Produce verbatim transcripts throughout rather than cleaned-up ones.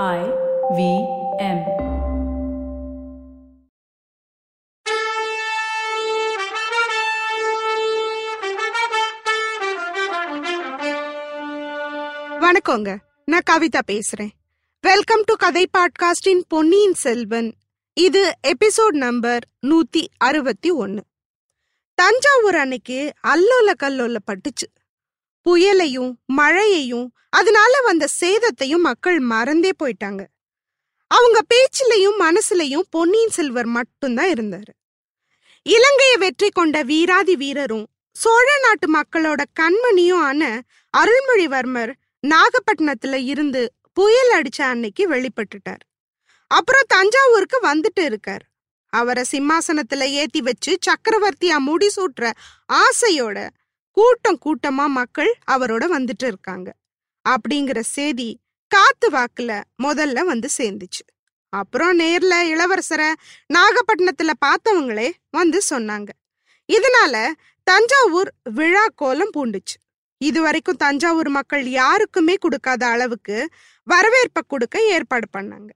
I V M. வணக்கங்க, நான் கவிதா பேசுறேன். வெல்கம் டு கதை பாட்காஸ்டின் பொன்னியின் செல்வன். இது எபிசோட் நம்பர் நூத்தி அறுபத்தி ஒன்னு. தஞ்சாவூர் அன்னைக்கு அல்லோல கல்லோல பட்டுச்சு. புயலையும் மழையையும் அதனால வந்த சேதத்தையும் மக்கள் மறந்தே போயிட்டாங்க. அவங்க பேச்சிலையும் மனசுலையும் பொன்னியின் செல்வர் மட்டும்தான் இருந்தாரு. இலங்கையை வெற்றி கொண்ட வீராதி வீரரும் சோழ நாட்டு மக்களோட கண்மணியும் ஆன அருள்மொழிவர்மர் நாகப்பட்டினத்துல இருந்து புயல் அடிச்ச அன்னைக்கு வெளிப்பட்டுட்டார். அப்புறம் தஞ்சாவூருக்கு வந்துட்டு இருக்கார். அவரை சிம்மாசனத்துல ஏத்தி வச்சு சக்கரவர்த்தியா முடிசூட்டுற ஆசையோட கூட்டம் கூட்டமா மக்கள் அவரோட வந்துட்டு இருக்காங்க அப்படிங்கிற செய்தி காத்து வாக்குல முதல்ல வந்து சேர்ந்துச்சு. அப்புறம் நேர்ல இளவரசரை நாகப்பட்டினத்துல பார்த்தவங்களே வந்து சொன்னாங்க. இதனால தஞ்சாவூர் விழா கோலம் பூண்டுச்சு. இதுவரைக்கும் தஞ்சாவூர் மக்கள் யாருக்குமே கொடுக்காத அளவுக்கு வரவேற்பை கொடுக்க ஏற்பாடு பண்ணாங்க.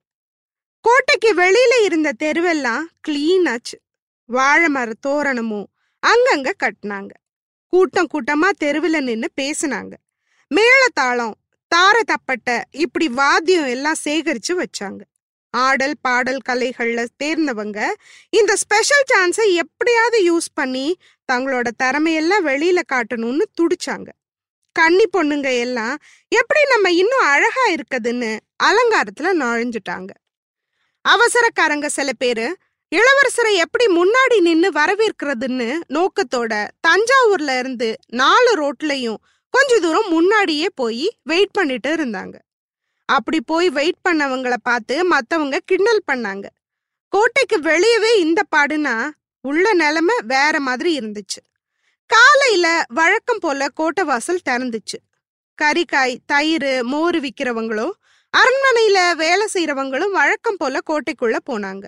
கோட்டைக்கு வெளியில இருந்த தெருவெல்லாம் கிளீன் ஆச்சு. வாழை மர தோரணமும் அங்கங்க கட்டினாங்க. கூட்டம் கூட்டமா தெருவில் நின்று பேசினாங்க. மேளத்தாளம், தார தப்பட்டை, இப்படி வாத்தியம் எல்லாம் சேகரிச்சு வச்சாங்க. ஆடல் பாடல் கலைகள்ல தேர்ந்தவங்க இந்த ஸ்பெஷல் சான்ஸை எப்படியாவது யூஸ் பண்ணி தங்களோட திறமையெல்லாம் வெளியில காட்டணும்னு துடிச்சாங்க. கன்னி பொண்ணுங்க எல்லாம் எப்படி நம்ம இன்னும் அழகா இருக்குதுன்னு அலங்காரத்துல நுழைஞ்சிட்டாங்க. அவசரக்காரங்க சில பேரு இளவரசரை எப்படி முன்னாடி நின்று வரவேற்கிறதுன்னு நோக்கத்தோட தஞ்சாவூர்ல இருந்து நாலு ரோட்லையும் கொஞ்ச தூரம் முன்னாடியே போய் வெயிட் பண்ணிட்டு இருந்தாங்க. அப்படி போய் வெயிட் பண்ணவங்களை பார்த்து மற்றவங்க கிண்டல் பண்ணாங்க. கோட்டைக்கு வெளியவே இந்த பாடுனா உள்ள நிலைமை வேற மாதிரி இருந்துச்சு. காலையில வழக்கம் போல கோட்டை வாசல் திறந்துச்சு. கறிக்காய், தயிர், மோர் விற்கிறவங்களும் அரண்மனையில வேலை செய்யறவங்களும் வழக்கம் போல கோட்டைக்குள்ள போனாங்க.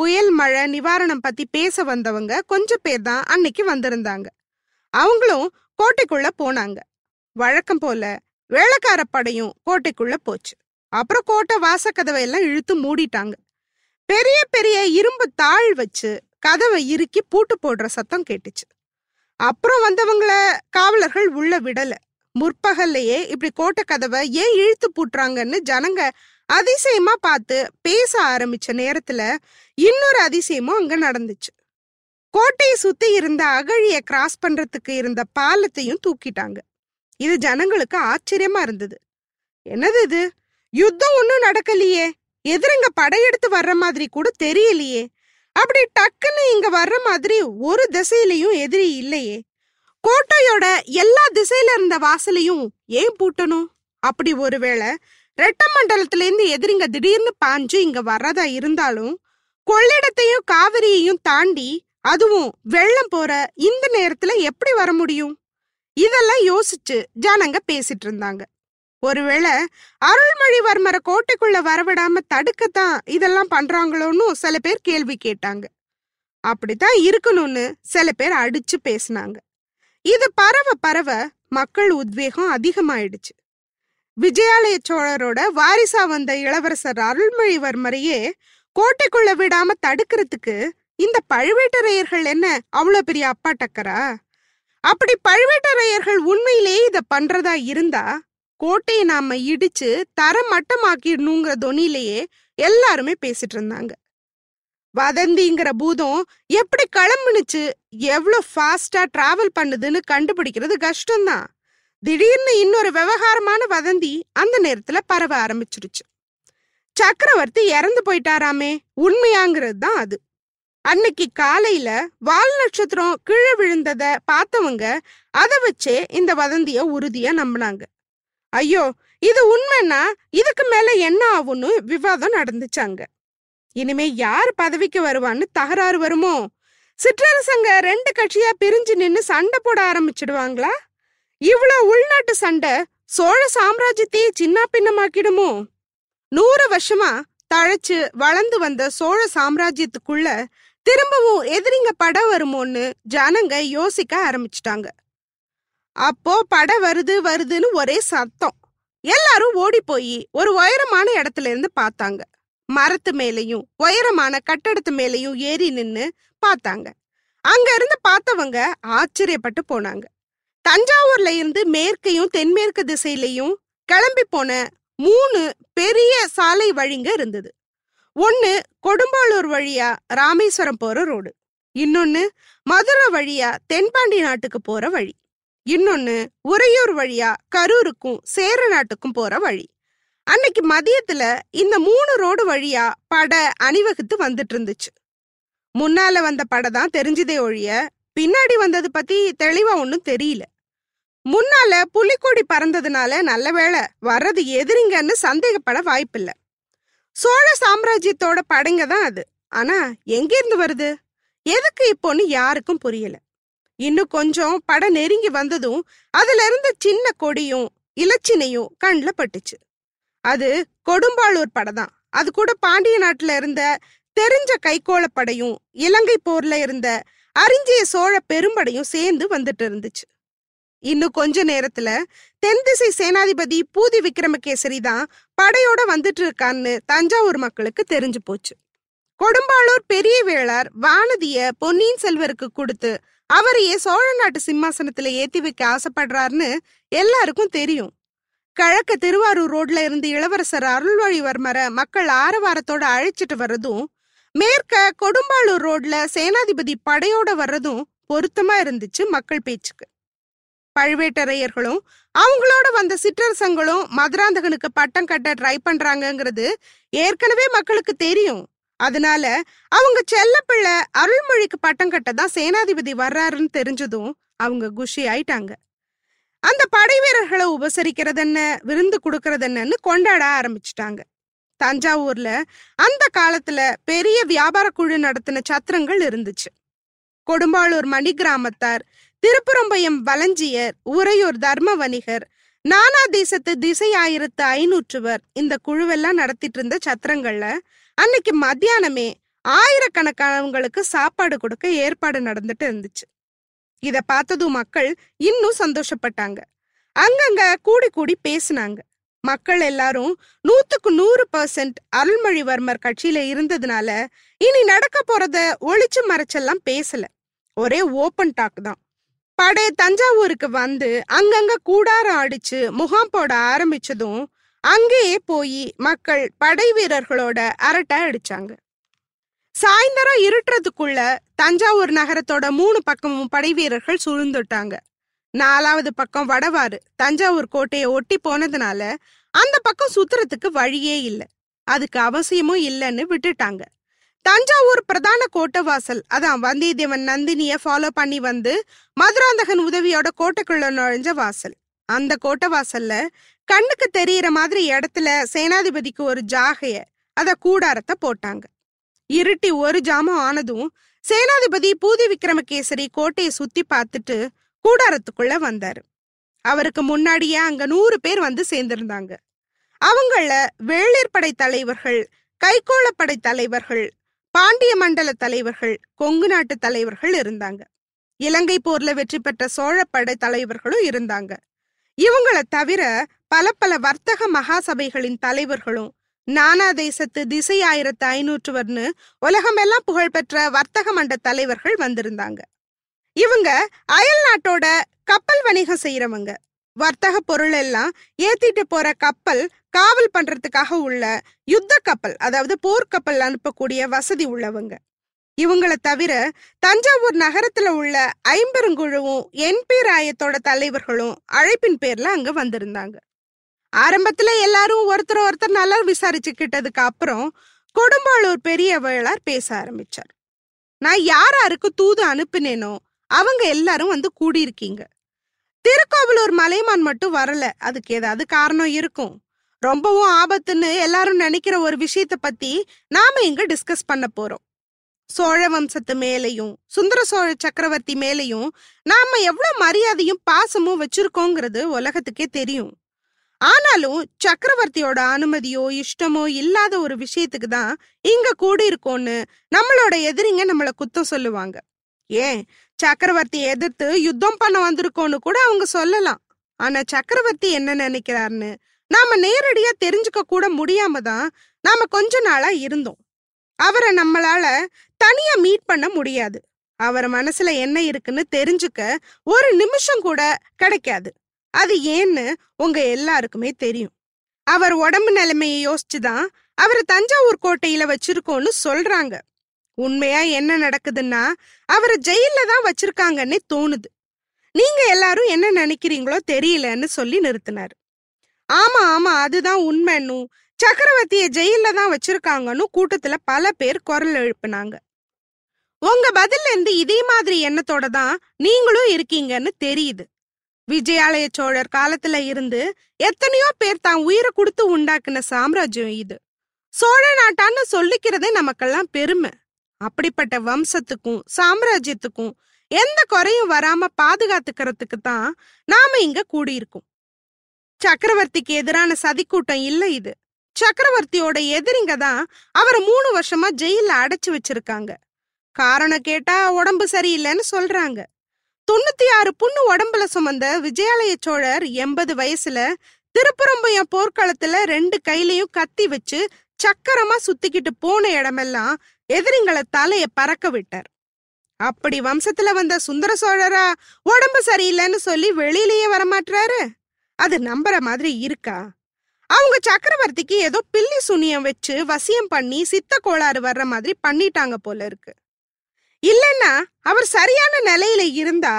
புயல் மழை நிவாரணம் பத்தி பேச வந்தவங்க கொஞ்சம் பேர் தான் அன்னைக்கு வந்திருந்தாங்க. அவங்களும் கோட்டைக்குள்ள போனாங்க. வழக்கம் போல வேலைக்கார படையும் கோட்டைக்குள்ள போச்சு. அப்புறம் கோட்டை வாசக்கதவையெல்லாம் இழுத்து மூடிட்டாங்க. பெரிய பெரிய இரும்பு தாள் வச்சு கதவை இறுக்கி பூட்டு போடுற சத்தம் கேட்டுச்சு. அப்புறம் வந்தவங்கள காவலர்கள் உள்ள விடல. முற்பகல்லையே இப்படி கோட்டை கதவை ஏன் இழுத்து பூட்டுறாங்கன்னு ஜனங்க அதிசயமா பார்த்து பேச ஆரம்பிச்ச நேரத்துல இன்னொரு அதிசயமும் அங்க நடந்துச்சு. கோட்டையை சுத்தி இருந்த அகழிய கிராஸ் பண்றதுக்கு இருந்த பாலத்தையும் தூக்கிட்டாங்க. இது ஜனங்களுக்கு ஆச்சரியமா இருந்தது. என்னது இது? யுத்தம் ஒன்னும் நடக்கலையே, எதிரங்க படையெடுத்து வர்ற மாதிரி கூட தெரியலையே, அப்படி டக்குன்னு இங்க வர்ற மாதிரி ஒரு திசையிலையும் எதிரி இல்லையே, கோட்டையோட எல்லா திசையில இருந்த வாசலையும் ஏன் பூட்டணும்? அப்படி ஒருவேளை இரட்டமண்டலத்திலேருந்து எதிரிங்க திடீர்னு பாஞ்சு இங்க வர்றதா இருந்தாலும் கொள்ளிடத்தையும் காவிரியையும் தாண்டி அதுவும் வெள்ளம் போற இந்த நேரத்துல எப்படி வர முடியும்? இதெல்லாம் யோசிச்சு ஜனங்க பேசிட்டு இருந்தாங்க. ஒருவேளை அருள்மொழிவர்மரை கோட்டைக்குள்ள வரவிடாம தடுக்கத்தான் இதெல்லாம் பண்றாங்களோன்னு சில பேர் கேள்வி கேட்டாங்க. அப்படித்தான் இருக்கணும்னு சில பேர் அடிச்சு பேசினாங்க. இது பரவ பரவ மக்கள் உத்வேகம் அதிகமாயிடுச்சு. விஜயாலய சோழரோட வாரிசா வந்த இளவரசர் அருள்மொழிவர்மரையே கோட்டைக்குள்ள விடாம தடுக்கிறதுக்கு இந்த பழுவேட்டரையர்கள் என்ன அவ்வளோ பெரிய அப்பா டக்கரா? அப்படி பழுவேட்டரையர்கள் உண்மையிலேயே இதை பண்றதா இருந்தா கோட்டையை நாம இடிச்சு தரமட்டமாக்கிடணுங்கிற தொனியிலேயே எல்லாருமே பேசிட்டு இருந்தாங்க. வதந்திங்கிற பூதம் எப்படி கிளம்புனுச்சு, எவ்வளோ ஃபாஸ்டா டிராவல் பண்ணுதுன்னு கண்டுபிடிக்கிறது கஷ்டம்தான். திடீர்னு இன்னொரு விவகாரமான வதந்தி அந்த நேரத்துல பரவ ஆரம்பிச்சிருச்சு. சக்கரவர்த்தி இறந்து போயிட்டாராமே, உண்மையாங்கிறது தான் அது. அன்னைக்கு காலையில வால் நட்சத்திரம் கீழே விழுந்தத பார்த்தவங்க அதை வச்சே இந்த வதந்திய உறுதியா நம்பினாங்க. ஐயோ, இது உண்மைன்னா இதுக்கு மேல என்ன ஆகும்னு விவாதம் நடந்துச்சாங்க. இனிமே யார் பதவிக்கு வருவான்னு தகராறு வருமோ? சிற்றரசங்க ரெண்டு கட்சியா பிரிஞ்சு நின்று சண்டை போட ஆரம்பிச்சிடுவாங்களா? இவ்வளோ உள்நாட்டு சண்டை சோழ சாம்ராஜ்யத்தையே சின்ன பின்னமாக்கிடுமோ? நூறு வருஷமா தழைச்சு வளர்ந்து வந்த சோழ சாம்ராஜ்யத்துக்குள்ள திரும்பவும் எதிரிங்க படம் வருமோன்னு ஜனங்க யோசிக்க ஆரம்பிச்சிட்டாங்க. அப்போ படம் வருது வருதுன்னு ஒரே சத்தம். எல்லாரும் ஓடி போய் ஒரு உயரமான இடத்துல இருந்து பார்த்தாங்க. மரத்து மேலையும் உயரமான கட்டடத்து மேலையும் ஏறி நின்னு பார்த்தாங்க. அங்க இருந்து பார்த்தவங்க ஆச்சரியப்பட்டு போனாங்க. தஞ்சாவூர்ல இருந்து மேற்கையும் தென்மேற்கு திசையிலையும் கிளம்பி போன மூணு பெரிய சாலை வழிங்க இருந்தது. ஒன்னு கொடும்பாளூர் வழியா ராமேஸ்வரம் போற ரோடு, இன்னொன்னு மதுரா வழியா தென்பாண்டி நாட்டுக்கு போற வழி, இன்னொன்னு உறையூர் வழியா கரூருக்கும் சேர நாட்டுக்கும் போற வழி. அன்னைக்கு மதியத்துல இந்த மூணு ரோடு வழியா படை அணிவகுத்து வந்துட்டு இருந்துச்சு. முன்னால வந்த படை தான் தெரிஞ்சதே ஒழிய பின்னாடி வந்தது பத்தி தெளிவா ஒன்னும் தெரியல. முன்னால புலிக்கொடி பறந்ததுனால நல்ல வேளை வர்றது எதிரிங்கன்னு சந்தேகப்பட வாய்ப்பில்ல. சோழ சாம்ராஜ்யத்தோட படைங்க தான் அது. ஆனா எங்கிருந்து வருது, எதுக்கு இப்போன்னு யாருக்கும் புரியல. இன்னும் கொஞ்சம் படை நெருங்கி வந்ததும் அதுல இருந்த சின்ன கொடியும் இலச்சினையும் கண்ல பட்டுச்சு. அது கொடும்பாளூர் படை தான். அது கூட பாண்டிய நாட்டுல இருந்த தெரிஞ்ச கைக்கோள படையும் இலங்கை போர்ல இருந்த அறிஞ்சிய சோழ பெரும்படையும் சேர்ந்து வந்துட்டு இருந்துச்சு. இன்னும் கொஞ்ச நேரத்துல தென்திசை சேனாதிபதி பூதி விக்ரம கேசரி தான் படையோட வந்துட்டு இருக்கான்னு தஞ்சாவூர் மக்களுக்கு தெரிஞ்சு போச்சு. கொடும்பாளூர் பெரிய வேளார் வானதிய பொன்னியின் செல்வருக்கு கொடுத்து அவரையே சோழ நாட்டு சிம்மாசனத்துல ஏத்தி வைக்க ஆசைப்படுறாருன்னு எல்லாருக்கும் தெரியும். கிழக்க திருவாரூர் ரோட்ல இருந்து இளவரசர் அருள்மொழிவர்மர மக்கள் ஆரவாரத்தோட அழைச்சிட்டு வர்றதும், மேற்க கொடும்பாளூர் ரோட்ல சேனாதிபதி படையோட வர்றதும் பொருத்தமா இருந்துச்சு மக்கள் பேச்சுக்கு. பழுவேட்டரையர்களும் அவங்களோட வந்த சிற்றரசங்களும் மதுராந்தகனுக்கு பட்டம் கட்ட ட்ரை பண்றாங்கிறது ஏற்கனவே மக்களுக்கு தெரியும். அதனால அவங்க செல்லப்பிள்ளை அருள்மொழிக்கு பட்டம் கட்டதான் சேனாதிபதி வர்றாருன்னு தெரிஞ்சதும் அவங்க குஷி ஆயிட்டாங்க. அந்த படை வீரர்களை உபசரிக்கிறதென்ன, விருந்து கொடுக்கறதென்னு கொண்டாட ஆரம்பிச்சுட்டாங்க. தஞ்சாவூர்ல அந்த காலத்துல பெரிய வியாபார குழு நடத்தின சத்திரங்கள் இருந்துச்சு. கொடும்பாளூர் மணிகிராமத்தார், திருப்புறம்பையம் வளஞ்சியர், உறையூர் தர்ம வணிகர், நானா தேசத்து திசை ஆயிரத்து ஐநூற்றுவர் இந்த குழுவெல்லாம் நடத்திட்டு இருந்த சத்திரங்கள்ல அன்னைக்கு மத்தியானமே ஆயிரக்கணக்கானவங்களுக்கு சாப்பாடு கொடுக்க ஏற்பாடு நடந்துட்டு இருந்துச்சு. இத பார்த்ததும் மக்கள் இன்னும் சந்தோஷப்பட்டாங்க. அங்கங்க கூடி கூடி பேசினாங்க. மக்கள் எல்லாரும் நூத்துக்கு நூறு பெர்சன்ட் அருள்மொழிவர்மர் கட்சியில இருந்ததுனால இனி நடக்க போறத ஒளிச்சு மறைச்செல்லாம் பேசல. ஒரே ஓப்பன் டாக் தான். படை தஞ்சாவூருக்கு வந்து அங்கங்க கூடாரம் அடிச்சு முகாம் போட ஆரம்பிச்சதும் அங்கேயே போய் மக்கள் படை வீரர்களோட அரட்டை அடிச்சாங்க. சாயந்தரம் இருட்டுறதுக்குள்ள தஞ்சாவூர் நகரத்தோட மூணு பக்கமும் படை வீரர்கள் சூழ்ந்துட்டாங்க. நாலாவது பக்கம் வடவாறு தஞ்சாவூர் கோட்டையை ஒட்டி போனதுனால அந்த பக்கம் சுத்துறதுக்கு வழியே இல்லை. அதுக்கு அவசியமும் இல்லைன்னு விட்டுட்டாங்க. தஞ்சாவூர் பிரதான கோட்டை வாசல், அதான் வந்தியத்தேவன் நந்தினிய ஃபாலோ பண்ணி வந்து மதுராந்தகன் உதவியோட கோட்டைக்குள்ள நுழைஞ்ச வாசல், அந்த கோட்டை வாசல்ல கண்ணுக்கு தெரியற மாதிரி இடத்துல சேனாதிபதிக்கு ஒரு ஜாகைய, அத கூடாரத்தை போட்டாங்க. இருட்டி ஒரு ஜாமம் ஆனதும் சேனாதிபதி பூதி விக்ரம கேசரி கோட்டையை சுத்தி பார்த்துட்டு கூடாரத்துக்குள்ள வந்தாரு. அவருக்கு முன்னாடியே அங்க நூறு பேர் வந்து சேர்ந்திருந்தாங்க. அவங்கள வேளிர் படை தலைவர்கள், கைக்கோளப்படை தலைவர்கள், பாண்டிய மண்டல தலைவர்கள், கொங்கு நாட்டு தலைவர்கள் இருந்தாங்க. இலங்கை போர்ல வெற்றி பெற்ற சோழப்படை தலைவர்களும் இருந்தாங்க. இவங்களை தவிர பல பல வர்த்தக மகாசபைகளின் தலைவர்களும், நானா தேசத்து திசை ஆயிரத்து ஐநூற்றுவர்னு உலகமெல்லாம் புகழ்பெற்ற வர்த்தக மண்ட தலைவர்கள் வந்திருந்தாங்க. இவங்க அயல் நாட்டோட கப்பல் வணிகம் செய்யறவங்க. வர்த்தக பொருள் எல்லாம் ஏத்திட்டு போற கப்பல் காவல் பண்றதுக்காக உள்ள யுத்த கப்பல், அதாவது போர்க்கப்பல் அனுப்பக்கூடிய வசதி உள்ளவங்க. இவங்களை தவிர தஞ்சாவூர் நகரத்துல உள்ள ஐம்பெருங்குழுவும் என் பேராயத்தோட தலைவர்களும் அழைப்பின் பேர்ல அங்க வந்திருந்தாங்க. ஆரம்பத்துல எல்லாரும் ஒருத்தர் ஒருத்தர் நல்லா விசாரிச்சுக்கிட்டதுக்கு அப்புறம் கொடும்பாளூர் பெரிய வேளார் பேச ஆரம்பிச்சார். நான் யாராருக்கு தூது அனுப்பினேனோ அவங்க எல்லாரும் வந்து கூடியிருக்கீங்க. திருக்கோவிலூர் மலைமான் மட்டும் வரல, அதுக்கு ஏதாவது காரணம் இருக்கும். ரொம்பவும் ஆபத்துன்னு எல்லாரும் நினைக்கிற ஒரு விஷயத்த பத்தி நாம இங்க டிஸ்கஸ் பண்ண போறோம். சோழ வம்சத்து மேலையும் சுந்தர சோழ சக்கரவர்த்தி மேலையும் நாம எவ்வளவு மரியாதையும் பாசமும் வச்சிருக்கோங்கிறது உலகத்துக்கே தெரியும். ஆனாலும் சக்கரவர்த்தியோட அனுமதியோ இஷ்டமோ இல்லாத ஒரு விஷயத்துக்கு தான் இங்க கூடியிருக்கோன்னு நம்மளோட எதிரிங்க நம்மளை குத்தம் சொல்லுவாங்க. ஏன் சக்கரவர்த்தி எதிர்த்து யுத்தம் பண்ண வந்திருக்கோன்னு கூட அவங்க சொல்லலாம். ஆனா சக்கரவர்த்தி என்ன நினைக்கிறாருன்னு நாம நேரடியா தெரிஞ்சுக்க கூட முடியாம தான் நாம கொஞ்ச நாளா இருந்தோம். அவரை நம்மளால தனியா மீட் பண்ண முடியாது. அவர் மனசுல என்ன இருக்குன்னு தெரிஞ்சுக்க ஒரு நிமிஷம் கூட கிடைக்காது. அது ஏன்னு உங்க எல்லாருக்குமே தெரியும். அவர் உடம்பு நிலைமையை யோசிச்சுதான் அவரை தஞ்சாவூர் கோட்டையில வச்சிருக்கோன்னு சொல்றாங்க. உண்மையா என்ன நடக்குதுன்னா அவரை ஜெயில தான் வச்சிருக்காங்கன்னே தோணுது. நீங்க எல்லாரும் என்ன நினைக்கிறீங்களோ தெரியலன்னு சொல்லி நிறுத்தினாரு. ஆமா ஆமா அதுதான் உண்மைன்னு, சக்கரவர்த்திய ஜெயில தான் வச்சிருக்காங்கன்னு கூட்டத்துல பல பேர் குரல் எழுப்பினாங்க. உங்க பதில இருந்து இதே மாதிரி எண்ணத்தோட தான் நீங்களும் இருக்கீங்கன்னு தெரியுது. விஜயாலய சோழர் காலத்துல இருந்து எத்தனையோ பேர் தான் உயிரை கொடுத்து உண்டாக்குன சாம்ராஜ்யம் இது. சோழ நாட்டான்னு சொல்லிக்கிறதே நமக்கெல்லாம் பெருமை. அப்படிப்பட்ட வம்சத்துக்கும் சாம்ராஜ்யத்துக்கும் எந்த குறையும் வராம பாதுகாத்துக்கிறதுக்கு தான் நாம இங்க கூடியிருக்கோம். சக்கரவர்த்திக்கு எதிரான சதிக்கூட்டம் இல்லை இது. சக்கரவர்த்தியோட எதிரிங்க தான் அவரை மூணு வருஷமா ஜெயில அடைச்சு வச்சிருக்காங்க. காரணம் கேட்டா உடம்பு சரியில்லைன்னு சொல்றாங்க. தொண்ணூத்தி ஆறு புண்ணு உடம்புல சுமந்த விஜயாலய சோழர் எண்பது வயசுல திருப்புறம்பையம் போர்க்களத்துல ரெண்டு கையிலையும் கத்தி வச்சு சக்கரமா சுத்திக்கிட்டு போன இடமெல்லாம் எதிரிங்களை தலைய பறக்க விட்டார். அப்படி வம்சத்துல வந்த சுந்தர சோழரா உடம்பு சரியில்லைன்னு சொல்லி வெளியிலேயே வரமாட்டாரு? அது நம்புற மாதிரி இருக்கா? அவங்க சக்கரவர்த்திக்கு ஏதோ பில்லி சுனியம் வச்சு வசியம் பண்ணி சித்த கோளாறு வர்ற மாதிரி பண்ணிட்டாங்க போல இருக்கு. இல்லைன்னா அவர் சரியான நிலையில இருந்தா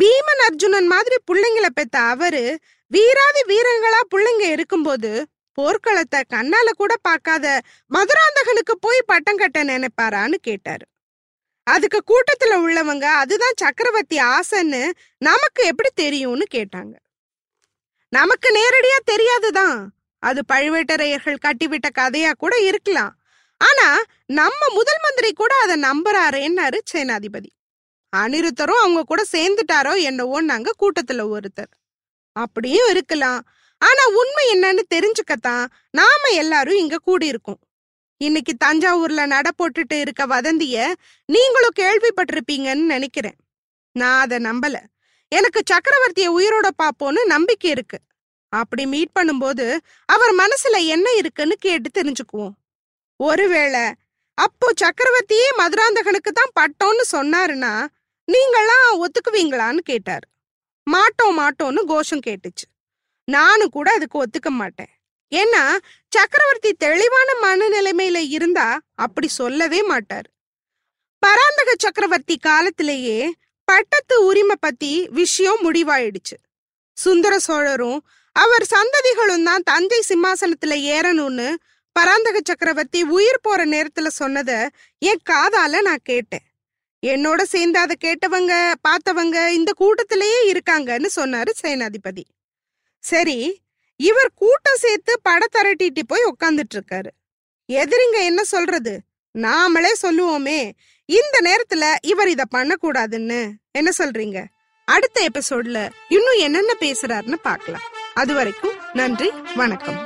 பீமன் அர்ஜுனன் மாதிரி பிள்ளைங்களை பெத்த அவரு வீராதி வீரங்களா பிள்ளைங்க இருக்கும்போது போர்க்களத்தை கண்ணால கூட பார்க்காத மதுராந்தகனுக்கு போய் பட்டம் கட்ட நினைப்பாரான்னு கேட்டாரு. அதுக்கு கூட்டத்துல உள்ளவங்க அதுதான் சக்கரவர்த்தி ஆசைன்னு நமக்கு எப்படி தெரியும்னு கேட்டாங்க. நமக்கு நேரடியா தெரியாதுதான், அது பழுவேட்டரையர்கள் கட்டிவிட்ட கதையா கூட இருக்கலாம். ஆனா நம்ம முதல் மந்திரி கூட அதை நம்புறாருன்னாரு சேனாதிபதி. அநிருத்தரும் அவங்க கூட சேர்ந்துட்டாரோ என்னவோ நாங்க கூட்டத்துல ஒருத்தர். அப்படியும் இருக்கலாம். ஆனா உண்மை என்னன்னு தெரிஞ்சுக்கத்தான் நாம எல்லாரும் இங்க கூடியிருக்கோம். இன்னைக்கு தஞ்சாவூர்ல நட போட்டுட்டு இருக்க வதந்திய நீங்களும் கேள்விப்பட்டிருப்பீங்கன்னு நினைக்கிறேன். நான் அதை நம்பல. எனக்கு சக்கரவர்த்திய உயிரோட பாப்போன்னு நம்பிக்கை இருக்கு. அப்படி மீட் பண்ணும்போது அவர் மனசுல என்ன இருக்குன்னு கேட்டு தெரிஞ்சுக்குவோம். ஒருவேளை அப்போ சக்கரவர்த்தியே மதுராந்தகனுக்கு தான் பட்டோன்னு சொன்னாருன்னா நீங்களாம் ஒத்துக்குவீங்களான்னு கேட்டாரு. மாட்டோம் மாட்டோன்னு கோஷம் கேட்டுச்சு. நானும் கூட அதுக்கு ஒத்துக்க மாட்டேன். ஏன்னா சக்கரவர்த்தி தெளிவான மனநிலைமையில இருந்தா அப்படி சொல்லவே மாட்டார். பராந்தக சக்கரவர்த்தி காலத்திலேயே பட்டத்து உரிமை பத்தி விஷயம் முடிவாயிடுச்சு. சுந்தர சோழரும் அவர் சந்ததிகளும் தான் தஞ்சை சிம்மாசனத்துல ஏறணும்னு பராந்தக சக்கரவர்த்தி உயிர் போற நேரத்துல சொன்னதை என் காதால நான் கேட்டேன். என்னோட சேர்ந்து அதை கேட்டவங்க பார்த்தவங்க இந்த கூட்டத்திலேயே இருக்காங்கன்னு சொன்னாரு சேனாதிபதி. சரி, இவர் கூட்டம் சேர்த்து பட திரட்டிட்டு போய் உக்காந்துட்டு இருக்காரு. எதிரிங்க என்ன சொல்றது? நாமளே சொல்லுவோமே இந்த நேரத்துல இவர் இத பண்ணக்கூடாதுன்னு. என்ன சொல்றீங்க? அடுத்த எபிசோட்ல இன்னும் என்னென்ன பேசுறாருன்னு பார்க்கலாம். அது வரைக்கும் நன்றி, வணக்கம்.